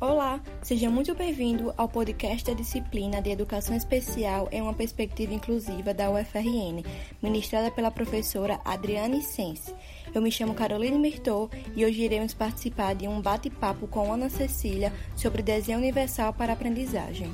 Olá, seja muito bem-vindo ao podcast da disciplina de Educação Especial em uma Perspectiva Inclusiva da UFRN, ministrada pela professora Adriana Sens. Eu me chamo Caroline Mirtor e hoje iremos participar de um bate-papo com Ana Cecília sobre desenho universal para aprendizagem.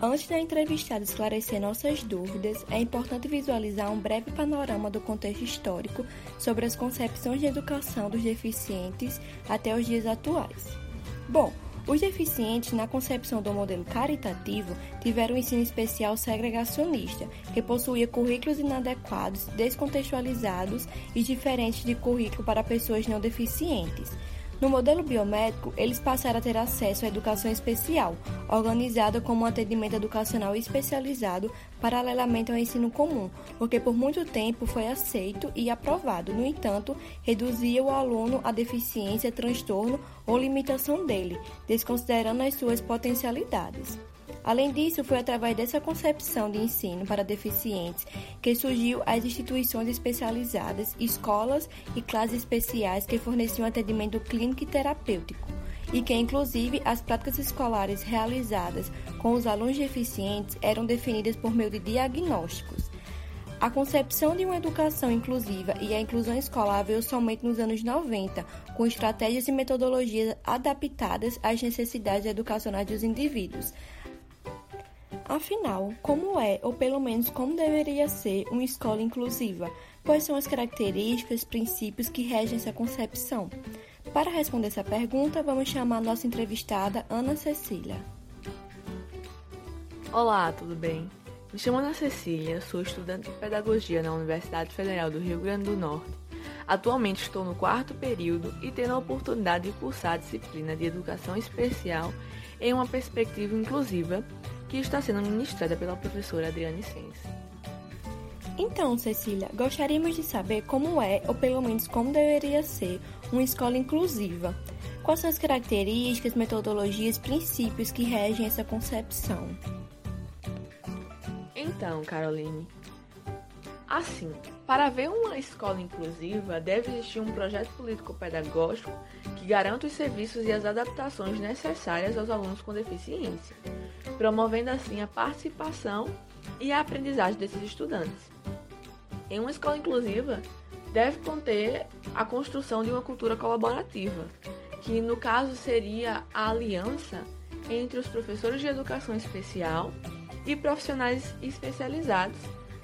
Antes da entrevistada esclarecer nossas dúvidas, é importante visualizar um breve panorama do contexto histórico sobre as concepções de educação dos deficientes até os dias atuais. Bom, os deficientes, na concepção do modelo caritativo, tiveram um ensino especial segregacionista, que possuía currículos inadequados, descontextualizados e diferentes de currículo para pessoas não deficientes. No modelo biomédico, eles passaram a ter acesso à educação especial, organizada como um atendimento educacional especializado paralelamente ao ensino comum, porque por muito tempo foi aceito e aprovado. No entanto, reduzia o aluno à deficiência, transtorno ou limitação dele, desconsiderando as suas potencialidades. Além disso, foi através dessa concepção de ensino para deficientes que surgiu as instituições especializadas, escolas e classes especiais que forneciam atendimento clínico e terapêutico, e que, inclusive, as práticas escolares realizadas com os alunos deficientes eram definidas por meio de diagnósticos. A concepção de uma educação inclusiva e a inclusão escolar veio somente nos anos 90, com estratégias e metodologias adaptadas às necessidades educacionais dos indivíduos. Afinal, como é, ou pelo menos como deveria ser, uma escola inclusiva? Quais são as características, princípios que regem essa concepção? Para responder essa pergunta, vamos chamar a nossa entrevistada, Ana Cecília. Olá, tudo bem? Me chamo Ana Cecília, sou estudante de Pedagogia na Universidade Federal do Rio Grande do Norte. Atualmente estou no 4º período e tendo a oportunidade de cursar a disciplina de Educação Especial em uma perspectiva inclusiva, que está sendo ministrada pela professora Adriana Sens. Então, Cecília, gostaríamos de saber como é, ou pelo menos como deveria ser, uma escola inclusiva. Quais são as características, metodologias, princípios que regem essa concepção? Então, Caroline, assim, para haver uma escola inclusiva, deve existir um projeto político-pedagógico que garanta os serviços e as adaptações necessárias aos alunos com deficiência, promovendo assim a participação e a aprendizagem desses estudantes. Em uma escola inclusiva, deve conter a construção de uma cultura colaborativa, que no caso seria a aliança entre os professores de educação especial e profissionais especializados,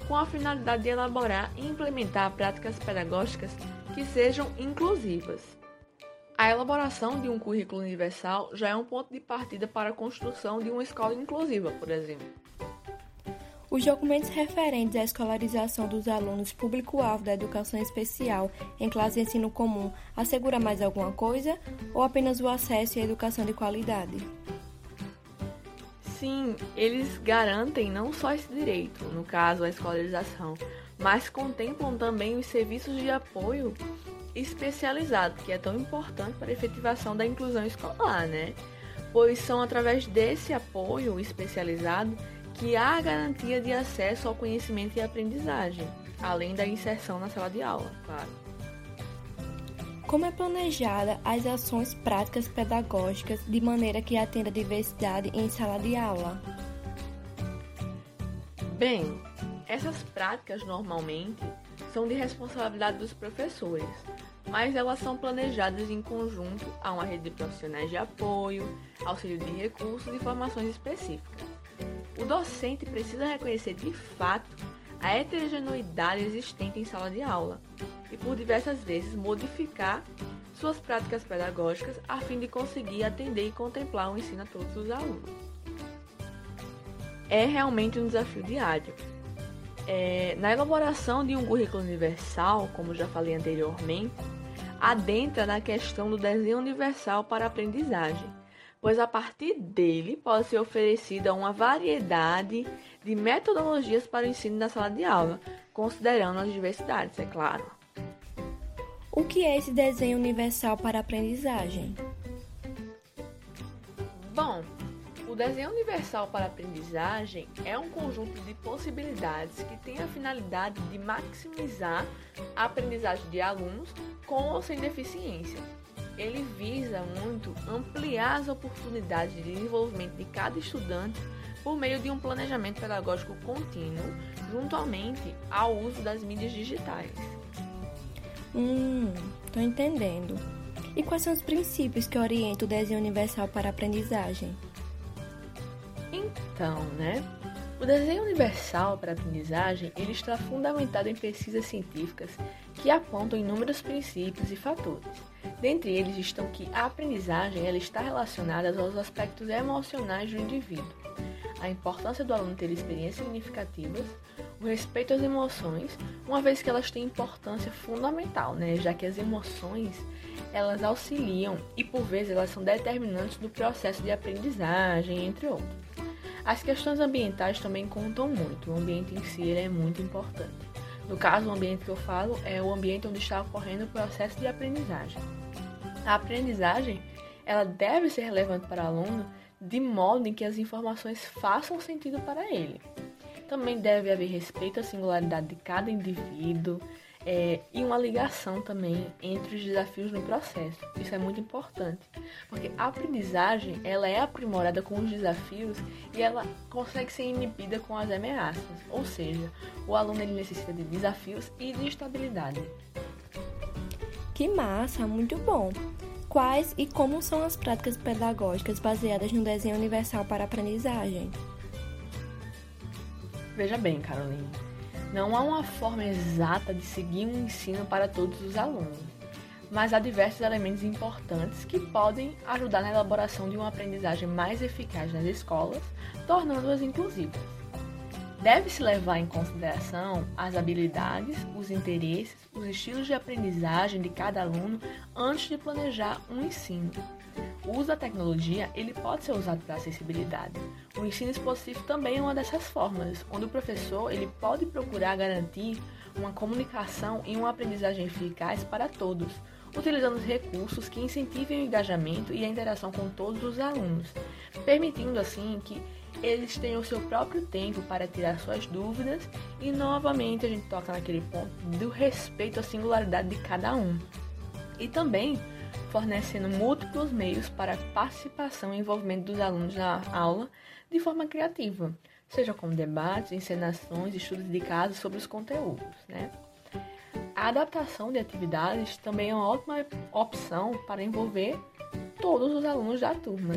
com a finalidade de elaborar e implementar práticas pedagógicas que sejam inclusivas. A elaboração de um currículo universal já é um ponto de partida para a construção de uma escola inclusiva, por exemplo. Os documentos referentes à escolarização dos alunos público-alvo da educação especial em classe de ensino comum assegura mais alguma coisa ou apenas o acesso à educação de qualidade? Sim, eles garantem não só esse direito, no caso a escolarização, mas contemplam também os serviços de apoio especializado, que é tão importante para a efetivação da inclusão escolar, né? Pois são através desse apoio especializado que há a garantia de acesso ao conhecimento e aprendizagem, além da inserção na sala de aula, claro. Como é planejada as ações práticas pedagógicas de maneira que atenda a diversidade em sala de aula? Bem, essas práticas normalmente são de responsabilidade dos professores, mas elas são planejadas em conjunto a uma rede de profissionais de apoio, auxílio de recursos e formações específicas. O docente precisa reconhecer de fato a heterogeneidade existente em sala de aula e por diversas vezes modificar suas práticas pedagógicas a fim de conseguir atender e contemplar o ensino a todos os alunos. É realmente um desafio diário. Na elaboração de um currículo universal, como já falei anteriormente, adentra na questão do desenho universal para a aprendizagem, pois a partir dele pode ser oferecida uma variedade de metodologias para o ensino na sala de aula, considerando as diversidades, é claro. O que é esse desenho universal para a aprendizagem? Bom, o desenho universal para a aprendizagem é um conjunto de possibilidades que tem a finalidade de maximizar a aprendizagem de alunos com ou sem deficiência ele visa muito ampliar as oportunidades de desenvolvimento de cada estudante por meio de um planejamento pedagógico contínuo, juntamente ao uso das mídias digitais. Tô entendendo. E quais são os princípios que orientam o desenho universal para a aprendizagem? Então, o desenho universal para a aprendizagem ele está fundamentado em pesquisas científicas que apontam inúmeros princípios e fatores. Dentre eles estão que a aprendizagem ela está relacionada aos aspectos emocionais do indivíduo, a importância do aluno ter experiências significativas, o respeito às emoções, uma vez que elas têm importância fundamental, já que as emoções elas auxiliam e por vezes elas são determinantes do processo de aprendizagem, entre outros. As questões ambientais também contam muito, o ambiente em si é muito importante. No caso, o ambiente que eu falo é o ambiente onde está ocorrendo o processo de aprendizagem. A aprendizagem ela deve ser relevante para o aluno de modo em que as informações façam sentido para ele. Também deve haver respeito à singularidade de cada indivíduo e uma ligação também entre os desafios no processo. Isso é muito importante, porque a aprendizagem ela é aprimorada com os desafios e ela consegue ser inibida com as ameaças, ou seja, o aluno ele necessita de desafios e de estabilidade. Que massa, muito bom! Quais e como são as práticas pedagógicas baseadas no desenho universal para a aprendizagem? Veja bem, Caroline. Não há uma forma exata de seguir um ensino para todos os alunos, mas há diversos elementos importantes que podem ajudar na elaboração de uma aprendizagem mais eficaz nas escolas, tornando-as inclusivas. Deve-se levar em consideração as habilidades, os interesses, os estilos de aprendizagem de cada aluno antes de planejar um ensino. O uso da tecnologia ele pode ser usado para acessibilidade. O ensino expossivo também é uma dessas formas, onde o professor ele pode procurar garantir uma comunicação e uma aprendizagem eficaz para todos, utilizando os recursos que incentivem o engajamento e a interação com todos os alunos, permitindo assim que eles tenham o seu próprio tempo para tirar suas dúvidas e novamente a gente toca naquele ponto do respeito à singularidade de cada um. E também fornecendo múltiplos meios para a participação e envolvimento dos alunos na aula de forma criativa, seja como debates, encenações, estudos de caso sobre os conteúdos. A adaptação de atividades também é uma ótima opção para envolver todos os alunos da turma,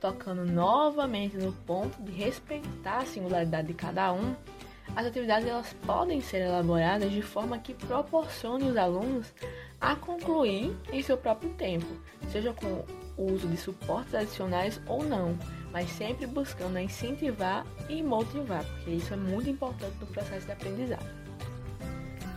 tocando novamente no ponto de respeitar a singularidade de cada um. As atividades elas podem ser elaboradas de forma que proporcione os alunos a concluir em seu próprio tempo, seja com o uso de suportes adicionais ou não, mas sempre buscando incentivar e motivar, porque isso é muito importante no processo de aprendizagem.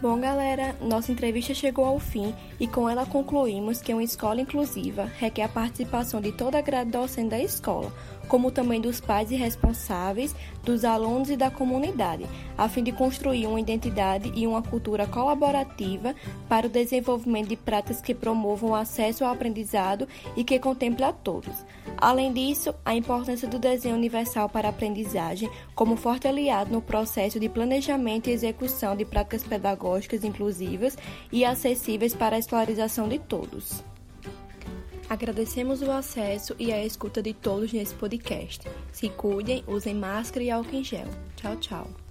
Bom, galera, nossa entrevista chegou ao fim e com ela concluímos que uma escola inclusiva requer a participação de toda a grade docente da escola, como também dos pais e responsáveis, dos alunos e da comunidade, a fim de construir uma identidade e uma cultura colaborativa para o desenvolvimento de práticas que promovam o acesso ao aprendizado e que contemplem a todos. Além disso, a importância do desenho universal para a aprendizagem como forte aliado no processo de planejamento e execução de práticas pedagógicas inclusivas e acessíveis para a escolarização de todos. Agradecemos o acesso e a escuta de todos nesse podcast. Se cuidem, usem máscara e álcool em gel. Tchau, tchau.